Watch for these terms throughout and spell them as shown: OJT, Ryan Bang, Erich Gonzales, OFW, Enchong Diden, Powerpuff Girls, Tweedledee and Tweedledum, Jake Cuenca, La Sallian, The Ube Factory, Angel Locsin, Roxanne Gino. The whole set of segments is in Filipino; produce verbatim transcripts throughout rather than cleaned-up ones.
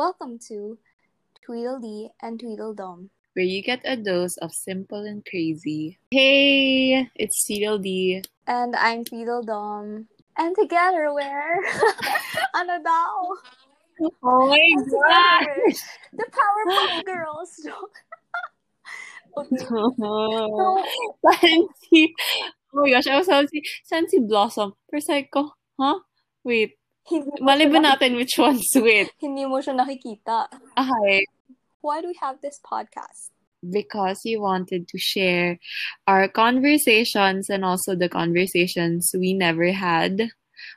Welcome to Tweedledee and Tweedledum, where you get a dose of simple and crazy. Hey, it's Tweedledee. And I'm Tweedledum. And together we're... ano daw? Oh my God! The Powerpuff Girls. Okay. Oh, si, oh my gosh, I was si, saan si Blossom? First like, ko, huh? Wait. Maliban natin which one's wait. Hindi mo siya nakikita. Okay. Why do we have this podcast? Because we wanted to share our conversations and also the conversations we never had.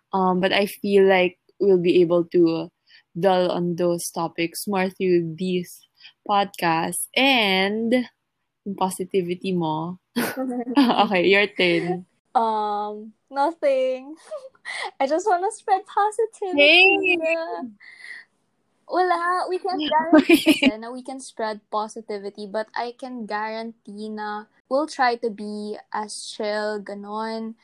Um, but I feel like we'll be able to dwell on those topics more through these podcasts. And... positivity mo. Okay, your turn. Um, nothing. I just want to spread positivity. Hey. Wala, we can't guarantee na we can spread positivity, but I can guarantee na we'll try to be as chill, ganon,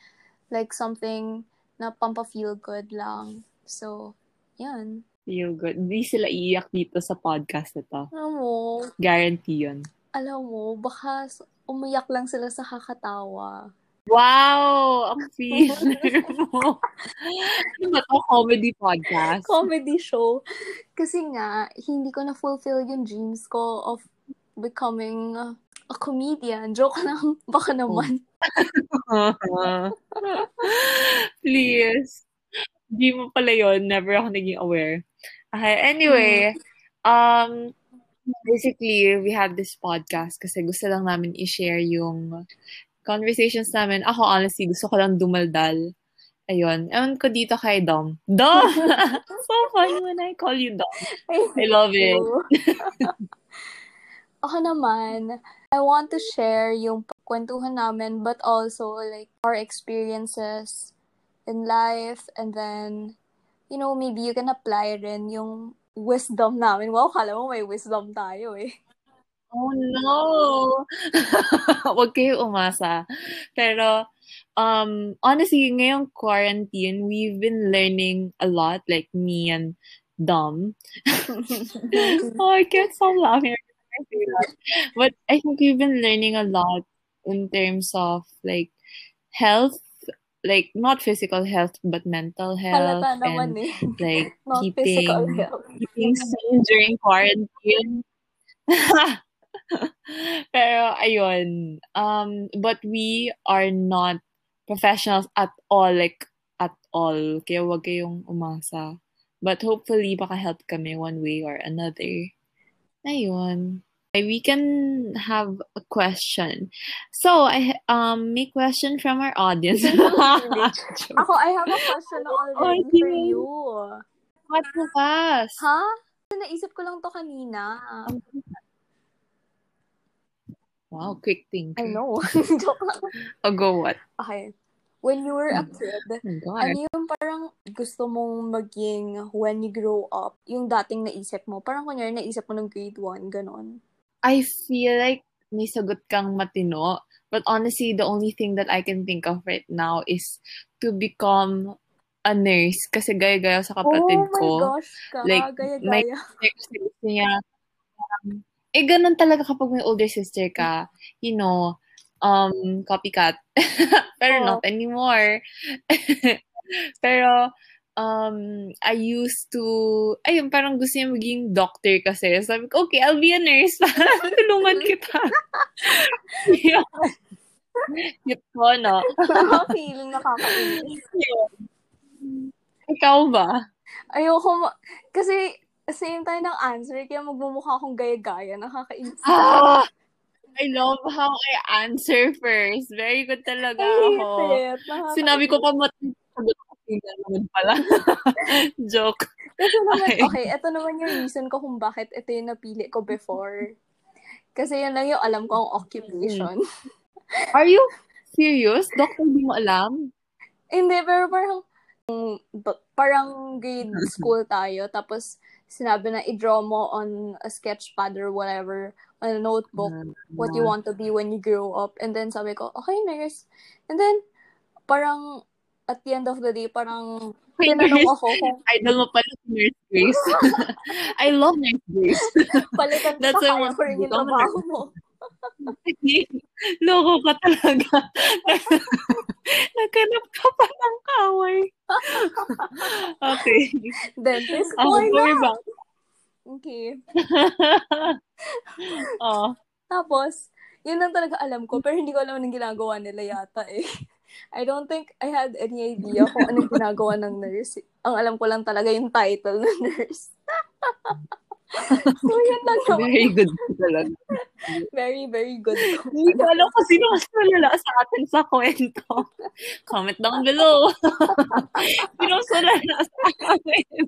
like something na pampa-feel good lang. So, yan. Feel good. Di sila iiyak dito sa podcast na to. Ano? Guarantee yun. Alam mo, baka umiyak lang sila sa kakatawa. Wow! Ang feeler mo. Ito, comedy podcast. Comedy show. Kasi nga, hindi ko na-fulfill yung dreams ko of becoming a comedian. Joke lang. Baka naman. Please. Hindi mo pala yun. Never ako naging aware. Okay, anyway. Um... Basically, we have this podcast kasi gusto lang namin i-share yung conversations namin. Ako, honestly, gusto ko lang dumaldal. Ayun. Ewan ko dito kay Dom. Dom! So funny when I call you Dom. I love it. Ako naman, I want to share yung kwentuhan namin but also like our experiences in life and then, you know, maybe you can apply rin yung wisdom namin. Wow, kala mo may wisdom tayo eh. Oh no! Huwag kayo umasa. Pero, um, honestly, ngayong quarantine, we've been learning a lot, like me and Dom. Oh, I can't stop laughing. But I think we've been learning a lot in terms of, like, health. Like, not physical health, but mental health. Halata naman, and, eh. Like, not keeping, keeping sane during quarantine. Pero, ayun. Um, but we are not professionals at all. Like, at all. Kaya huwag kayong umasa. But hopefully, makahelp kami one way or another. Ayun. We can have a question. So, I um make question from our audience. Ako, I have a question already oh, for you. What was us? Huh? Naisip ko lang to kanina. Wow, quick thing. I know. Oh, go what? Okay. When you were a kid, oh, ano yung parang gusto mong maging when you grow up? Yung dating naisip mo, parang kunyari naisip mo ng grade one, ganon. I feel like may sagot kang matino. But honestly, the only thing that I can think of right now is to become a nurse. Kasi gaya-gaya sa kapatid ko. Oh my ko. Gosh ka, like, gaya-gaya. May sister niya. Um, eh, ganun talaga kapag may older sister ka. You know, um, copycat. Pero oh. Not anymore. Pero... Um, I used to, ayun, parang gusto niya maging doctor kasi. Sabi ko, okay, I'll be a nurse. Tulungan kita. Yun. Yun ko, no? Feeling nakakainis. Ikaw ba? Ayoko, ma- kasi same tayo ng answer, kaya magmumukha akong gaya-gaya. Nakakainis. Ah! I love how I answer first. Very good talaga ako. Sinabi ko pa matito. Naman pala. Joke. Ito naman, okay, ito naman yung reason ko kung bakit ito yung napili ko before. Kasi yun lang yung alam ko ang occupation. Are you serious? Doctor, hindi mo alam? Hindi, pero parang parang grade school tayo, tapos sinabi na i-draw mo on a sketchpad or whatever, on a notebook, what you want to be when you grow up. And then sabi ko, okay, nurse. And then, parang at the end of the day, parang tinanong ako. Idol mo pala si Nurse Grace. I love Nurse Grace. Palitan ko pa kaya pa rin yung trabaho mo. Loko ka talaga. Nagkanap ka pa ng kaway. Okay. Dentist, why not? Okay. Oh. Tapos, yun lang talaga alam ko, pero hindi ko alam anong ginagawa nila yata eh. I don't think I had any idea kung anong ginagawa ng nurse. Ang alam ko lang talaga yung title ng nurse. So, yun lang naman. Very good talaga. Very, very good. Hindi ko alam kung sino mas malala sa atin sa kwento. Comment down below. Sino mas malala sa atin.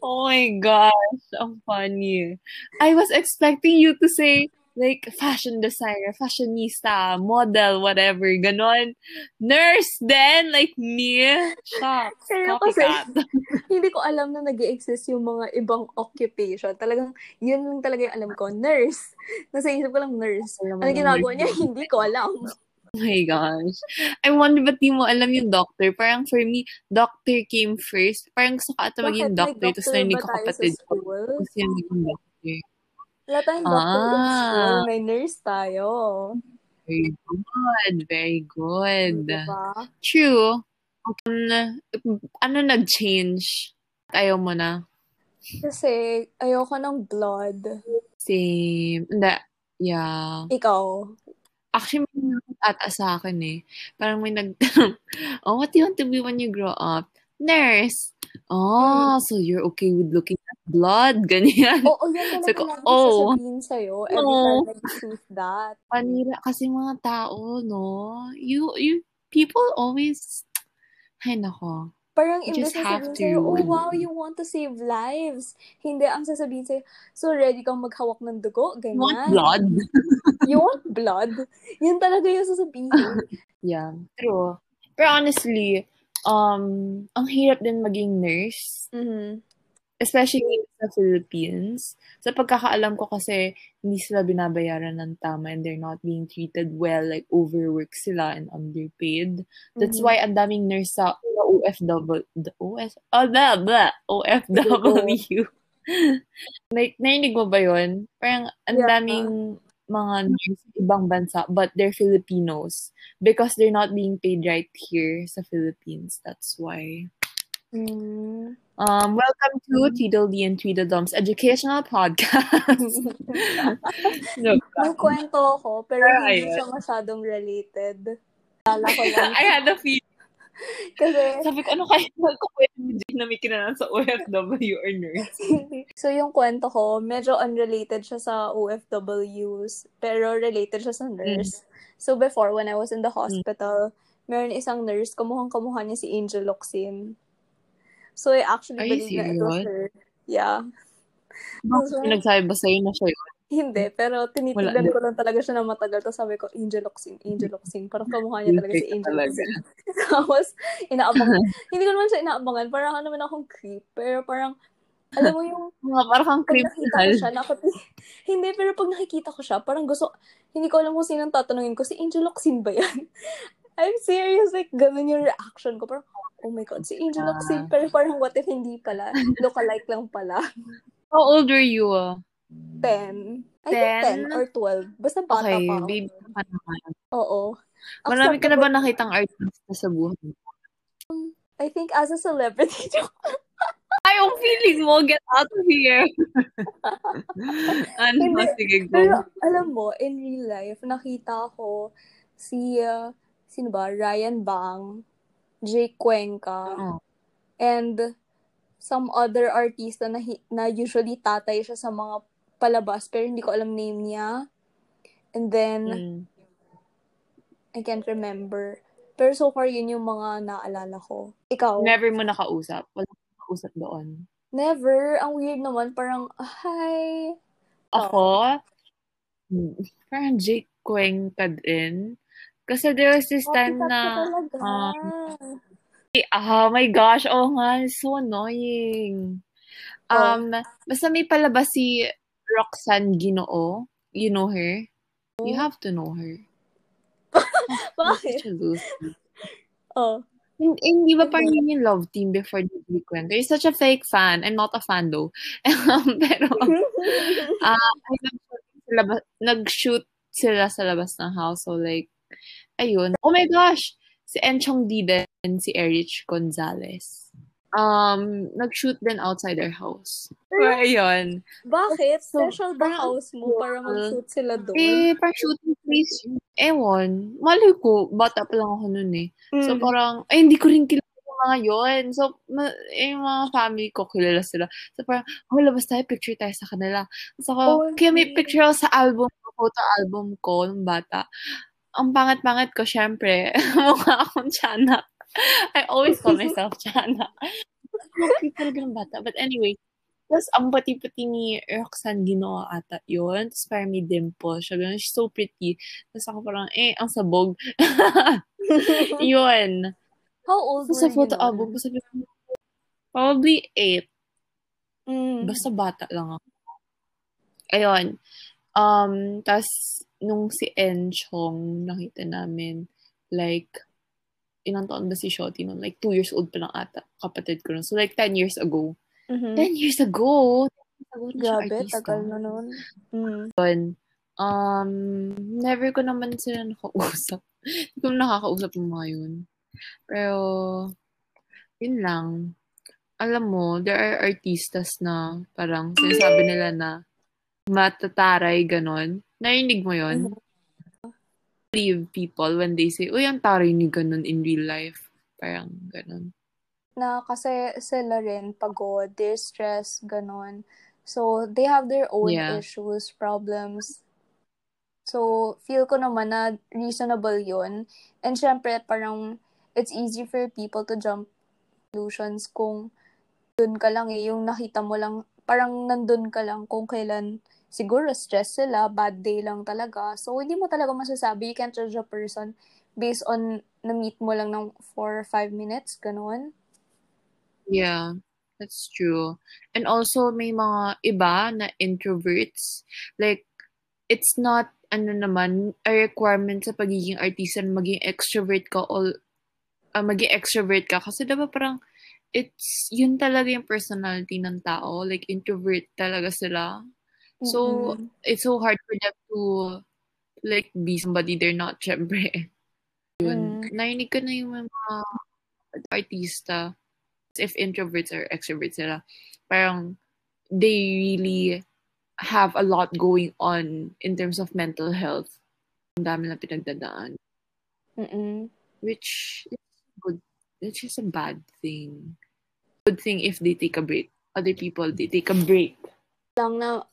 Oh my gosh. Ang funny. I was expecting you to say, like, fashion designer, fashionista, model, whatever, ganon. Nurse then, like me. Shocks. Copycat. Kasi, hindi ko alam na nag-i-exist yung mga ibang occupation. Talagang, yun lang talaga yung alam ko. Nurse. Nasa isip ko lang, nurse. Ano ginagawa niya? Hindi ko alam. Oh my gosh. I wonder ba't di mo alam yung doctor. Parang for me, doctor came first. Parang gusto ka ata maging doctor. Tapos na hindi ko kapatid. Kasi yung maging doctor. Wala tayong doctor ah, in school. May nurse tayo. Very good. Very good. Diba? True. Um, ano nag-change? Ayaw mo na? Kasi ayaw ko ng blood. Same. Hindi. Yeah. Ikaw? Actually, may nag-ata sa akin eh. Parang may nag- Oh, what do you want to be when you grow up? Nurse. Oh, so you're okay with looking at blood? Ganyan. Oo, oh, oh, yan talaga so, namin oh, sasabihin sa'yo. Every oh. time I choose that. Panira kasi mga tao, no? You, you, people always, ay nako. Parang imbes na sabihin sa'yo, oh wow, you want to save lives. Hindi, ang sasabihin sa'yo, so ready kang maghawak ng dugo? Ganyan. You want blood? You want blood? Yan talaga yung sasabihin. Yeah, true. Pero honestly, Um, ang hirap din maging nurse. Mm-hmm. Especially sa Philippines. Sa pagkakaalam ko kasi, hindi sila binabayaran ng tama and they're not being treated well. Like, overworked sila and underpaid. That's mm-hmm. why ang daming nurse sa O F W. O F W. Like, nainig mo ba yun? Parang, ang daming mga nurse ibang bansa, but they're Filipinos because they're not being paid right here sa Philippines. That's why. Mm. Um, welcome to Tweedledee and Tweedledum's educational podcast. No, ang kwento ko, pero hindi siya masyadong related. Lala ko lang. I had a feeling. Kasi, sabi ko, ano kayo magkukwento ni Jake na may kinalaman sa O F W or nurse? So, yung kwento ko, medyo unrelated siya sa O F Ws, pero related siya sa nurse. Mm. So, before, when I was in the hospital, mm. meron isang nurse, kamuhang-kamuha niya si Angel Locsin. So, I actually Are believe na it was her. Yeah. So, nagsabi ba sa'yo na siya yun? Hindi, pero tinitignan ko lang talaga siya na matagal. Tapos sabi ko, Angel Locsin, Angel Locsin. Parang kamukha niya talaga si Angel Locsin. Tapos, inaabangan. Hindi ko naman siya inaabangan. Parang ano naman akong creep. Pero parang, alam mo yung... Parang kang creep. Siya, nakati... Hindi, pero pag nakikita ko siya, parang gusto... Hindi ko alam kung sinang tatanungin ko, si Angel Locsin ba yan? I'm serious. Like, ganun yung reaction ko. Parang, oh my God, si Angel Locsin. Pero parang what if hindi pala? Look-alike lang pala. How old were you? Ten. I think ten or twelve. Basta bata okay, pa. Okay, baby pa naman. Oo. Marami ka na ba nakitang artista sa buhay? I think as a celebrity. Ay, yung feeling mo, get out of here. Ano, hindi, sige, go. Pero alam mo, in real life, nakita ko si, uh, sino ba? Ryan Bang, Jake Cuenca, oh. and some other artista na, na usually tatay siya sa mga palabas, pero hindi ko alam name niya. And then, mm. I can't remember. Pero so far, yun yung mga naalala ko. Ikaw? Never mo nakausap? Wala mo nakausap doon? Never. Ang weird naman, parang, hi. Ako? Oh. Parang Jake Cuenca din. Kasi there was this oh, time na... Ah, uh, oh my gosh, oh nga, so annoying. Um, oh. Basta may palabas si... Roxanne Gino. You know her? You have to know her. Bakit? Oh. Hindi ba parang yun yung love team before the Jake Cuenca? You're such a fake fan. I'm not a fan though. Pero, uh, nag-shoot sila sa labas ng house. So like, ayun. Oh my gosh! Si Enchong Diden, si Erich Gonzales. Um, nag-shoot din outside their house. Pero ayun. Bakit? Special so, ba house mo para mag-shoot sila doon? Eh, para shooting place. Ewan. Malay ko, bata pa lang ako nun eh. Mm. So parang, ay hindi ko rin kilala yung mga yun. So, ma- yung mga family ko, kilala sila. So parang, oh, labas tayo, picture tayo sa kanila. So ako, oh, kaya may picture ako sa album ko, photo album ko, ng bata. Ang pangat-pangat ko, syempre, mukha akong tiyanak. I always call myself Chana. Cute talaga ng bata. But anyway, plus, ang pati-pati ni Roxanne Gino ata yun. Tapos parang may dimple. Siya ganun, she's so pretty. Tapos ako parang, eh, ang sabog. Yun. How old so, were sa photo you album, basta, probably eight. Mm. Basta bata lang ako. Ayun. Um, tapos, nung si Enchong, nakita namin, like, ilang taon ba si Shotty noon? Like, two years old pa lang ata. Kapatid ko noon. So, like, ten years ago. Mm-hmm. Ten years ago! Grabe, tagal na noon. Mm. Um, never ko naman sila nakausap. Hindi ko nakakausap ng mga yun. Pero, yun lang. Alam mo, there are artistas na parang sinasabi nila na matataray, ganon. Narinig mo yun? Mm-hmm. Believe people when they say, uy, ang taray ni ganun in real life. Parang ganun. Na, kasi sila rin pagod, they're stressed, ganun. So, they have their own yeah. issues, problems. So, feel ko naman na reasonable yun. And syempre, parang, it's easy for people to jump conclusions kung dun ka lang eh, yung nakita mo lang, parang nandun ka lang kung kailan siguro stress sila, bad day lang talaga. So, hindi mo talaga masasabi. You can't judge a person based on na-meet mo lang ng four or five minutes, ganun. Yeah, that's true. And also, may mga iba na introverts. Like, it's not, ano naman, a requirement sa pagiging artista na maging extrovert ka all, uh, maging extrovert ka. Kasi diba parang, it's, yun talaga yung personality ng tao. Like, introvert talaga sila. So, mm-hmm. it's so hard for them to, like, be somebody they're not, syempre. Mm. Narinig ko na yung mga artista, if introverts or extroverts sila, parang, they really have a lot going on in terms of mental health. Ang dami na pinagdadaan. Mm-mm. Which is good. Which is a bad thing. Good thing if they take a break. Other people, they take a break. Lang na...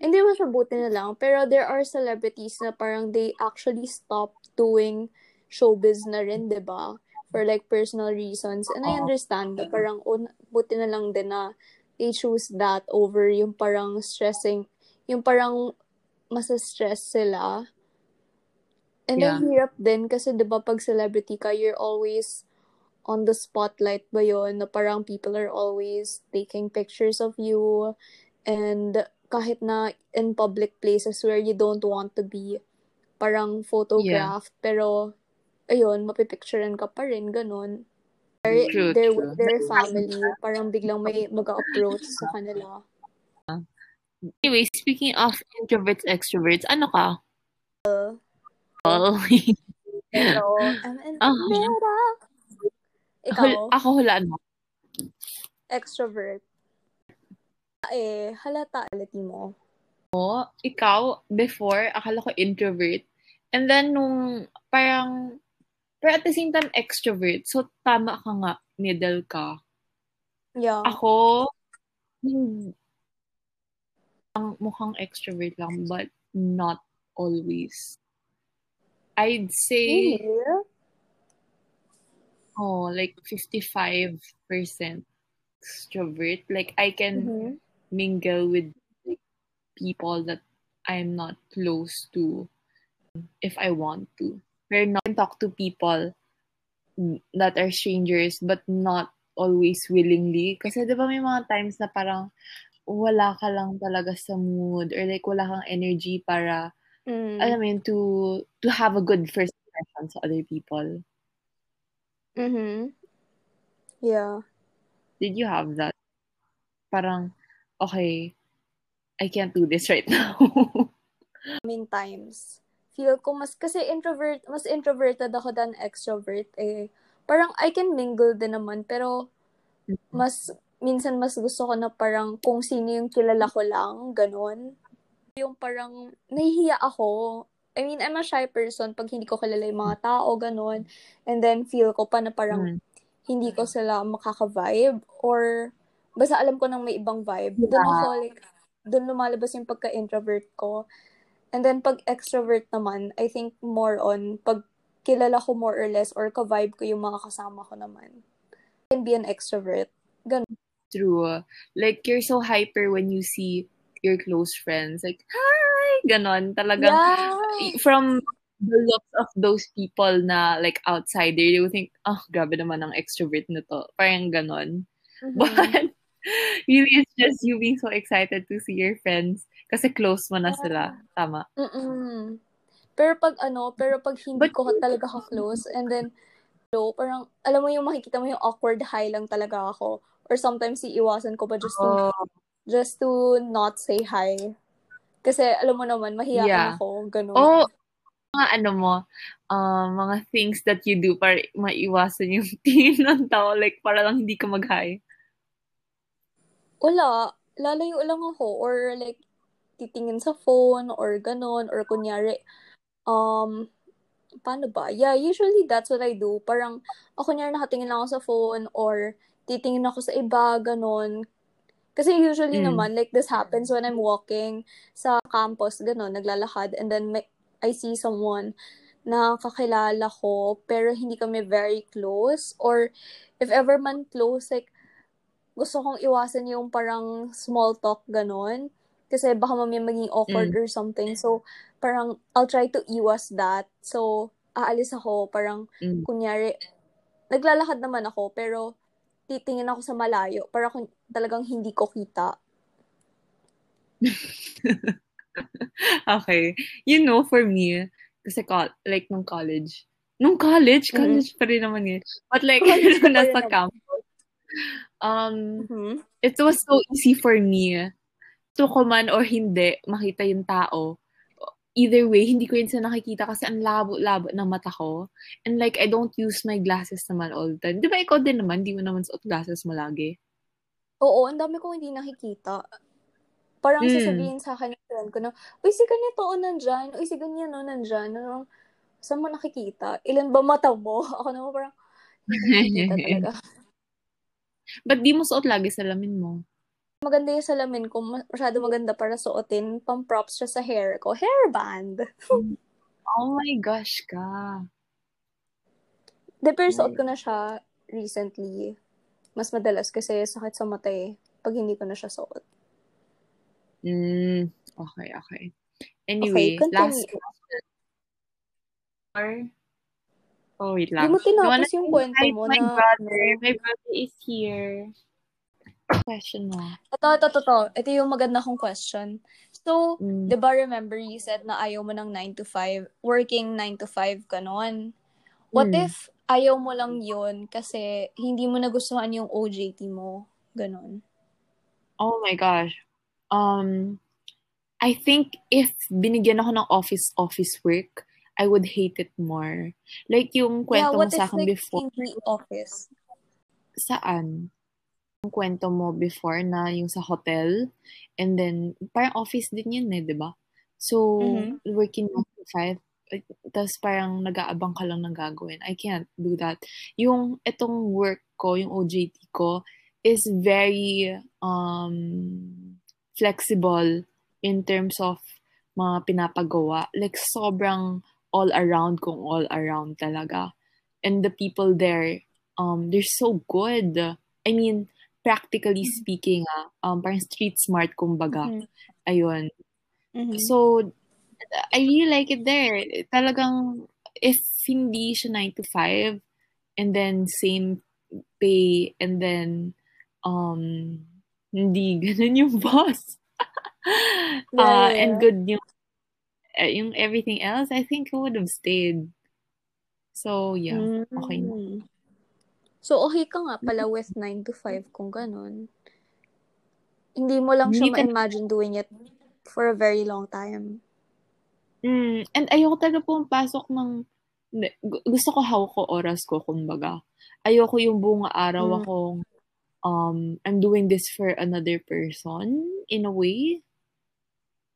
Hindi mas mabuti na lang. Pero there are celebrities na parang they actually stop doing showbiz na rin, diba? For like personal reasons. And I understand na parang oh, buti na lang din na they choose that over yung parang stressing, yung parang masa-stress sila. And yeah. then hirap din kasi diba pag celebrity ka, you're always on the spotlight ba yun? Na parang people are always taking pictures of you and kahit na in public places where you don't want to be parang photographed, yeah. pero ayun, mapipicturean ka pa rin, ganun. Their, true, their, true. Their family, parang biglang may mag-approach sa kanila. Anyway, speaking of introverts, extroverts, ano ka? Uh, oh. Hello, I'm an introvert. Uh, Ikaw? Hul- ako hulaan mo. Extrovert. Eh, halata alati mo. Oh, ikaw, before, akala ko introvert. And then, nung, parang, pero at the same time, extrovert. So, tama ka nga, middle ka. Yeah. Ako, hmm, mukhang extrovert lang, but not always. I'd say, yeah. oh, like, fifty-five percent extrovert. Like, I can... Mm-hmm. mingle with like, people that I'm not close to if I want to. We're not talk to people that are strangers but not always willingly. Kasi diba may mga times na parang wala ka lang talaga sa mood or like wala kang energy para mm. alam mo yun, to to have a good first impression sa other people. Mm-hmm. Yeah. Did you have that? Parang, okay, I can't do this right now. I mean, times. Feel ko mas, kasi introvert, mas introverted ako than extrovert. Eh, parang I can mingle din naman, pero mas, minsan mas gusto ko na parang kung sino yung kilala ko lang, ganun. Yung parang, nahihiya ako. I mean, I'm a shy person pag hindi ko kilala yung mga tao, ganun. And then, feel ko pa na parang mm. hindi ko sila makaka-vibe or basta alam ko nang may ibang vibe. Yeah. Doon ako, like, doon lumalabas yung pagka-introvert ko. And then, pag extrovert naman, I think more on pag kilala ko more or less or ka-vibe ko yung mga kasama ko naman. I can be an extrovert. Ganun. True. Like, you're so hyper when you see your close friends. Like, hi! Ganon. Talagang, yeah. From the looks of those people na, like, outsider, you think, oh, grabe naman ang extrovert na to. Parang ganon. Mm-hmm. But, really, it's just you being so excited to see your friends kasi close mo na sila. Tama. Mm-mm. Pero pag ano, pero pag hindi But, ko talaga ka-close, and then, no, parang, alam mo yung makikita mo yung awkward high lang talaga ako. Or sometimes, iiwasan ko pa just to oh. just to not say hi. Kasi, alam mo naman, mahiya yeah. ako. Ganun. Oh, mga ano mo, uh, mga things that you do para maiwasan yung tingin ng tao. Like, para lang hindi ka mag-hi. Wala. Lalayo lang ako. Or, like, titingin sa phone or ganun. Or, kunyari, um, paano ba? Yeah, usually, that's what I do. Parang, ako kunyari, nakatingin lang ako sa phone or titingin ako sa iba, ganun. Kasi usually mm. naman, like, this happens when I'm walking sa campus, gano'n, naglalakad, and then may, I see someone na kakilala ko, pero hindi kami very close, or if ever man close, like, gusto kong iwasan yung parang small talk, gano'n, kasi baka mamaya maging awkward mm. or something, so, parang, I'll try to iwas that, so, aalis ako, parang, mm. kunyari, naglalakad naman ako, pero, titingin ako sa malayo para kung talagang hindi ko kita. Okay. You know, for me, kasi co- like nung college, nung college, college mm-hmm. pa rin naman yun. But like, nung nasa campus, um, mm-hmm. it was so easy for me to kuman or hindi makita yung tao. Either way, hindi ko yun sa nakikita kasi ang labo-labo ng mata ko. And like, I don't use my glasses naman all the time. Di ba ikaw din naman? Di mo naman suot glasses mo lagi? Oo, ang dami kong hindi nakikita. Parang mm. sasabihin sa akin ko na, uy, si ganito o nandyan, uy, si ganyan o nandyan. Ano, saan mo nakikita? Ilan ba mata mo? Ako naman parang, hindi nakikita talaga. But di mo suot lagi salamin mo? Maganda yung salamin ko. Masyado maganda para suotin. Pang-props siya sa hair ko. Hairband! Oh my gosh ka! De, pero suot ko na siya recently. Mas madalas kasi sakit sa mata eh. Pag hindi ko na siya suot. Mm, okay, okay. Anyway, okay, last question. Or... Oh, wait lang. Hindi mo tinapos yung kwento mo na... My brother, my brother is here. Question mo. Ito, ito, ito, ito. Ito yung maganda kong question. So, mm. di ba remember you said na ayaw mo ng nine to five, working nine to five ka noon? What mm. if ayaw mo lang yun kasi hindi mo nagustuhan yung O J T mo? Ganon. Oh my gosh. Um, I think if binigyan ako ng office office work, I would hate it more. Like yung kwento yeah, mo sa akin like, before. What if office? Saan? Yung kwento mo before na yung sa hotel and then parang office din yun eh, diba? So, mm-hmm. working nine to five, tapos parang nag-aabang ka lang ng gagawin. I can't do that. Yung etong work ko, yung O J T ko, is very um flexible in terms of mga pinapagawa. Like, sobrang all-around kung all-around talaga. And the people there, um they're so good. I mean, practically speaking, ah, um, parang street smart, kumbaga. Mm-hmm. Ayun. Mm-hmm. So, I really like it there. Talagang, if hindi siya nine to five, and then same pay, and then, um, hindi ganun yung boss. yeah, uh, yeah. And good yung, yung everything else, I think I would have stayed. So, yeah. Mm-hmm. Okay na. So, okay ka nga pala with nine to five kung ganun. Hindi mo lang siya can... ma-imagine doing it for a very long time. Mm, and ayoko talaga po pasok ng... Gusto ko hawak ko oras ko, kumbaga. Ayoko yung buong araw mm. akong um, I'm doing this for another person, in a way.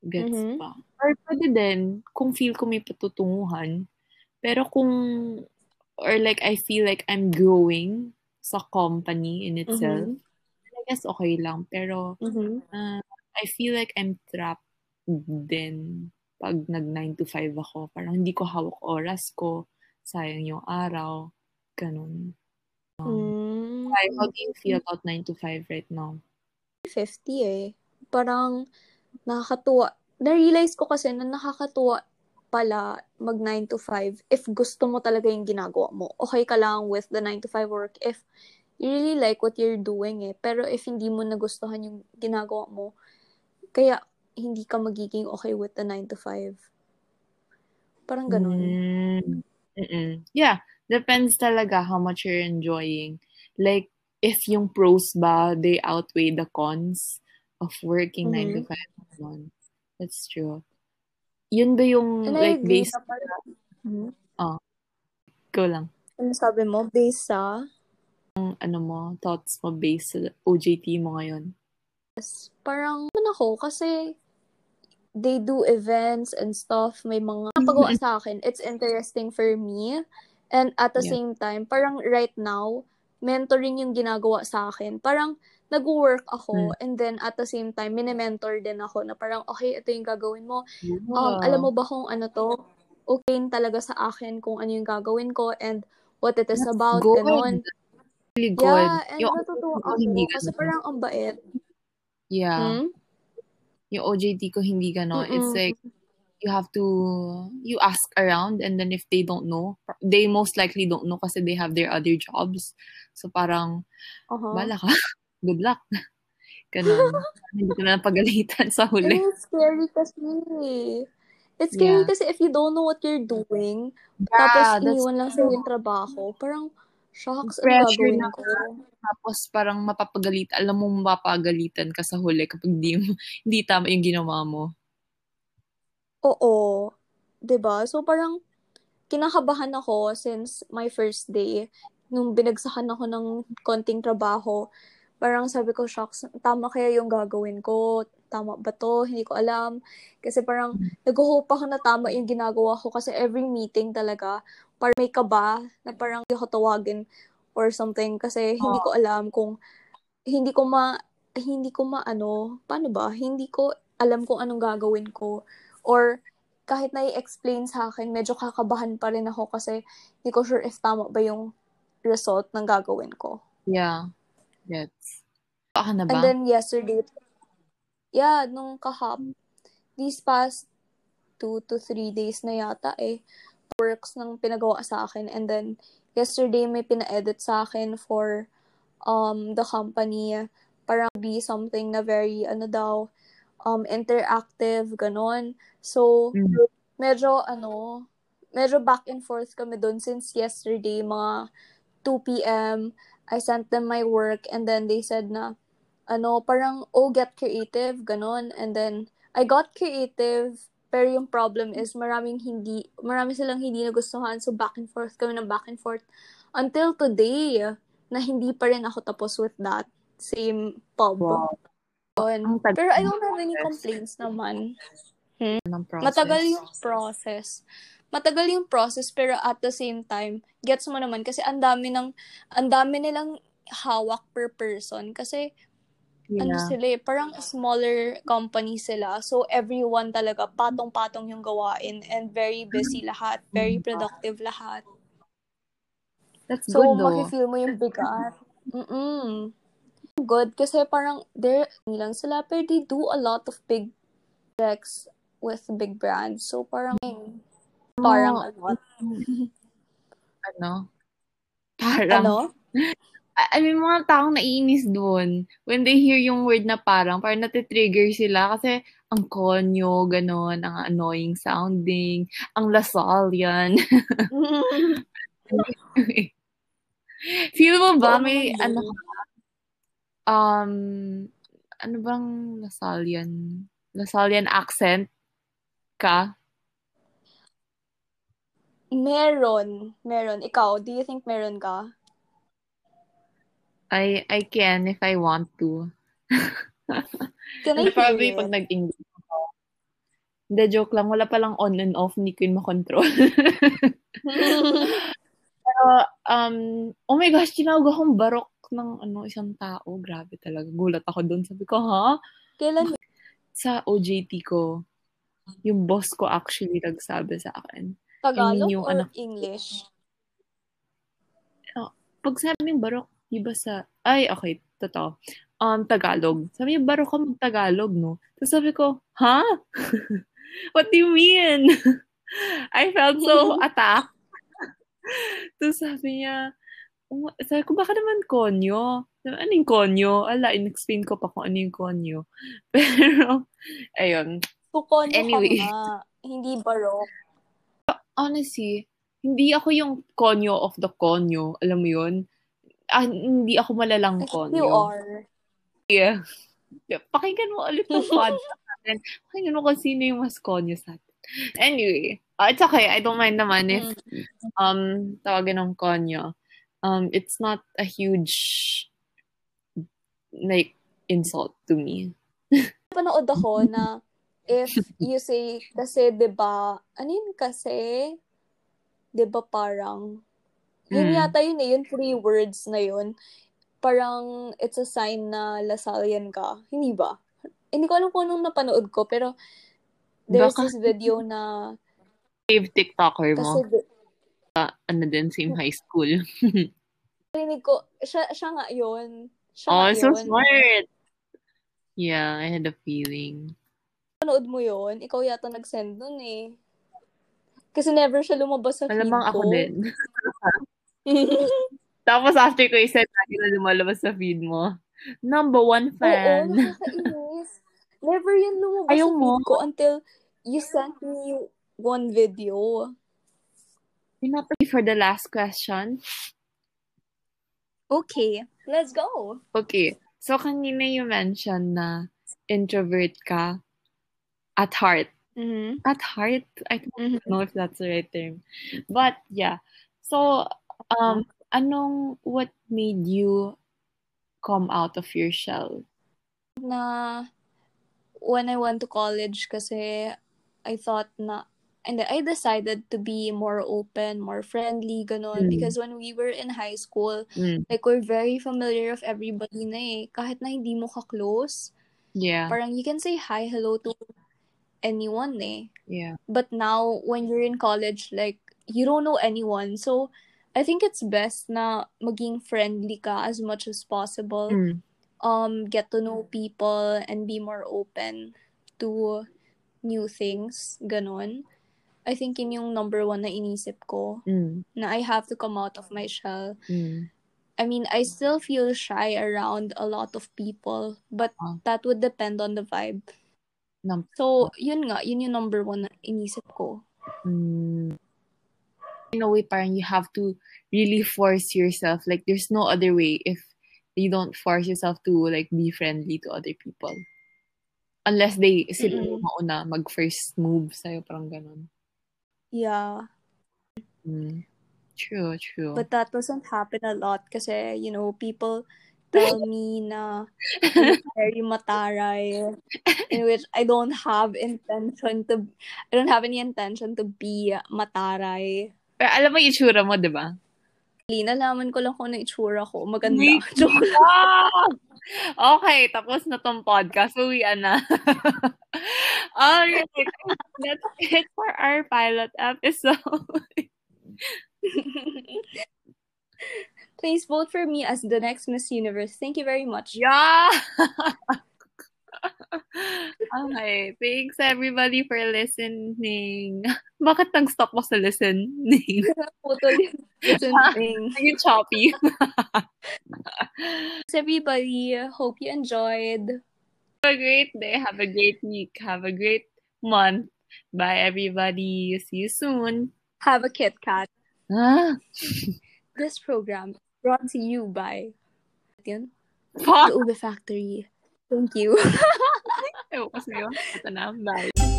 Gets mm-hmm. pa. Or pwede din, kung feel ko may patutunguhan. Pero kung... Or like, I feel like I'm growing sa company in itself. Mm-hmm. I guess okay lang. Pero, mm-hmm. uh, I feel like I'm trapped din pag nag nine to five ako. Parang hindi ko hawak oras ko. Sayang yung araw. Ganun. Um, mm-hmm. Why, how do you feel about nine to five right now? fifty eh. Parang nakakatuwa. Na-realize ko kasi na nakakatuwa pala mag nine to five if gusto mo talaga yung ginagawa mo. Okay ka lang with the nine to five work if you really like what you're doing eh. Pero if hindi mo nagustuhan yung ginagawa mo, kaya hindi ka magiging okay with the nine to five. Parang ganun. Mm-mm. Yeah. Depends talaga how much you're enjoying. Like, if yung pros ba, they outweigh the cons of working mm-hmm. nine to five. That's true. Yun ba yung, and like, based sa... Mm-hmm. Oh. Go lang. Ano sabi mo? Based sa? Ang, ano mo, thoughts mo based sa O J T mo ngayon? Yes. Parang, man ako, kasi they do events and stuff. May mga napagawa sa akin. It's interesting for me. And at the yeah. same time, parang right now, mentoring yung ginagawa sa akin. Parang, nag-work ako, hmm. and then at the same time, mini-mentor din ako na parang, okay, ito yung gagawin mo. Um, alam mo ba kung ano to? Okay talaga sa akin kung ano yung gagawin ko and what it is that's about, good. Ganon. Really good. Yeah, and yung natutuwa ako kasi ganun. Parang ang bait. Yeah. Hmm? Yung O J T ko hindi ganon. Mm-mm. It's like, you have to, you ask around and then if they don't know, they most likely don't know kasi they have their other jobs. So parang, uh-huh. bala ka. Good luck. Ganun. Hindi ko na napagalitan sa huli. And it's scary kasi. It's scary yeah. kasi if you don't know what you're doing, yeah, tapos iniwan lang sa yung trabaho, parang shocks ang gagawin ko. Tapos parang mapapagali, alam mo mapagalitan ka sa huli kapag di, hindi tama yung ginawa mo. Oo. Diba? So parang kinakabahan ako since my first day nung binagsakan ako ng konting trabaho. Parang sabi ko, shocks, tama kaya yung gagawin ko? Tama ba to? Hindi ko alam. Kasi parang nag-hope ako na tama yung ginagawa ko kasi every meeting talaga, parang may kaba na parang hindi ko tawagin or something kasi hindi ko alam kung hindi ko ma, hindi ko ma ano, paano ba? Hindi ko alam kung anong gagawin ko. Or kahit na i-explain sa akin, medyo kakabahan pa rin ako kasi hindi ko sure if tama ba yung result ng gagawin ko. Yeah. Yes. Baka na ba? And then yesterday, yeah, nung kahap, these past two to three days na yata eh, works ng pinagawa sa akin. And then, yesterday may pina-edit sa akin for um the company. Parang be something na very, ano daw, um, interactive, ganon. So, mm-hmm. medyo, ano, medyo back and forth kami dun since yesterday, mga two p.m., I sent them my work and then they said na, ano, parang, oh, get creative, ganon. And then, I got creative, pero yung problem is maraming hindi, marami silang hindi nagustuhan. So, back and forth kami ng back and forth. Until today, na hindi pa rin ako tapos with that same pub. Wow. And, pero I don't have any complaints naman. Hmm? Matagal yung process. Matagal yung process pero at the same time, gets mo naman kasi ang dami ng ang dami nilang hawak per person kasi yeah. ano sila eh, parang smaller company sila. So everyone talaga patong-patong yung gawain and very busy lahat, very productive lahat. That's so, good though. So maki-feel mo yung bigat. Mm-mm. Good kasi parang they're nilang sila pero they do a lot of big projects with big brands. So parang Parang ano? Ano? Parang. Ano? I mean, mga taong naiinis doon. When they hear yung word na parang, parang natitrigger sila kasi ang konyo, ganon, ang annoying sounding, ang La Sallian. Feel mo ba may, oh, ano, um, ano bang La Sallian? La Sallian accent ka? Meron. Meron. Ikaw, do you think meron ka? I I can if I want to. Can I probably pag nag-English ako. Hindi, joke lang. Wala palang on and off. Hindi ko yun makontrol. Pero, um, oh my gosh, tinawag akong barok ng ano, isang tao. Grabe talaga. Gulat ako doon. Sabi ko, ha? Huh? Kailan? Sa O J T ko. Yung boss ko actually nagsabi sa akin. Tagalog yung, or ano, English? Uh, pag sabi yung barok, iba sa... Ay, okay. Totoo. Um, Tagalog. Sabi niya, baro ka mag-Tagalog, no? Tapos sabi ko, huh? What do you mean? I felt so attacked. Tapos sabi niya, sabi ko, baka naman konyo. Ano yung konyo? Ala, in-explain ko pa kung ano yung konyo. Pero, ayun. So, konyo anyway, ka na. Hindi baro. Honestly, hindi ako yung konyo of the konyo. Alam mo yun? Ah, hindi ako malalang konyo. You are. Yeah. Pakinggan mo ulit ng podcast natin. Pakinggan mo kung sino yung mas konyo sa atin. Anyway, uh, it's okay. I don't mind naman if um, tawagin ng konyo. Um, it's not a huge like insult to me. Panood ako na if you say kasi diba, ano yun kasi? Diba parang, yun mm. yata yun eh, yun three words na yun. Parang, it's a sign na La Sallian ka. Hindi ba? Hindi ko alam kung anong napanood ko, pero there's Baka, this video na... Save TikToker mo. Kasi, uh, ano din, same high school. Rinig ko, siya, siya nga yun. Siya oh, nga so yun. Smart! Yeah, I had a feeling. Panood mo yun, ikaw yata nag-send nun eh. Kasi never siya lumabas sa feed ko. Alamang ako din. Tapos after ko i-set lagi na lumalabas sa feed mo. Number one fan. Oo, nakakainis. Never yun lumabas Ayaw sa feed mo. Ko until you sent me one video. Pinapagay for the last question. Okay. Let's go. Okay. So, kanina you mentioned na introvert ka at heart. Mm-hmm. At heart? I don't mm-hmm. know if that's the right term. But, yeah. So, um... anong, what made you come out of your shell? Na, when I went to college kasi, I thought na, and I decided to be more open, more friendly, ganun. Mm. Because when we were in high school, mm. like, we're very familiar of everybody na eh. Kahit na hindi mo ka-close. Yeah. Parang you can say hi, hello to anyone eh. Yeah. But now, when you're in college, like, you don't know anyone. So, I think it's best na maging friendly ka as much as possible. Mm. Um, get to know people and be more open to new things. Ganon. I think yun yung number one na inisip ko. Mm. Na I have to come out of my shell. Mm. I mean, I still feel shy around a lot of people. But uh. that would depend on the vibe. Num- so, yun nga. Yun yung number one na inisip ko. Mm. In a way, parang you have to really force yourself. Like, there's no other way if you don't force yourself to, like, be friendly to other people. Unless they, mm-hmm. sila yung mauna, mag-first move sa'yo, parang ganun. Yeah. Mm. True, true. But that doesn't happen a lot kasi, you know, people tell me na very mataray, in which I don't have intention to, I don't have any intention to be mataray. Pero alam mo yung itsura mo, di ba? Nalaman ko lang kung ano itsura ko. Maganda. Joke lang. Okay, tapos na tong podcast. Uwian na. Alright. That's it for our pilot episode. Please vote for me as the next Miss Universe. Thank you very much. Yeah! Okay, thanks everybody for listening. Bakit nag-stop mo sa listening? Listening. You're choppy. Thanks everybody. Hope you enjoyed. Have a great day. Have a great week. Have a great month. Bye everybody. See you soon. Have a Kit Kat. Ah. This program brought to you by yun? The Ube Factory. Thank you. Ewan ko sa'yo. Ito na. Bye.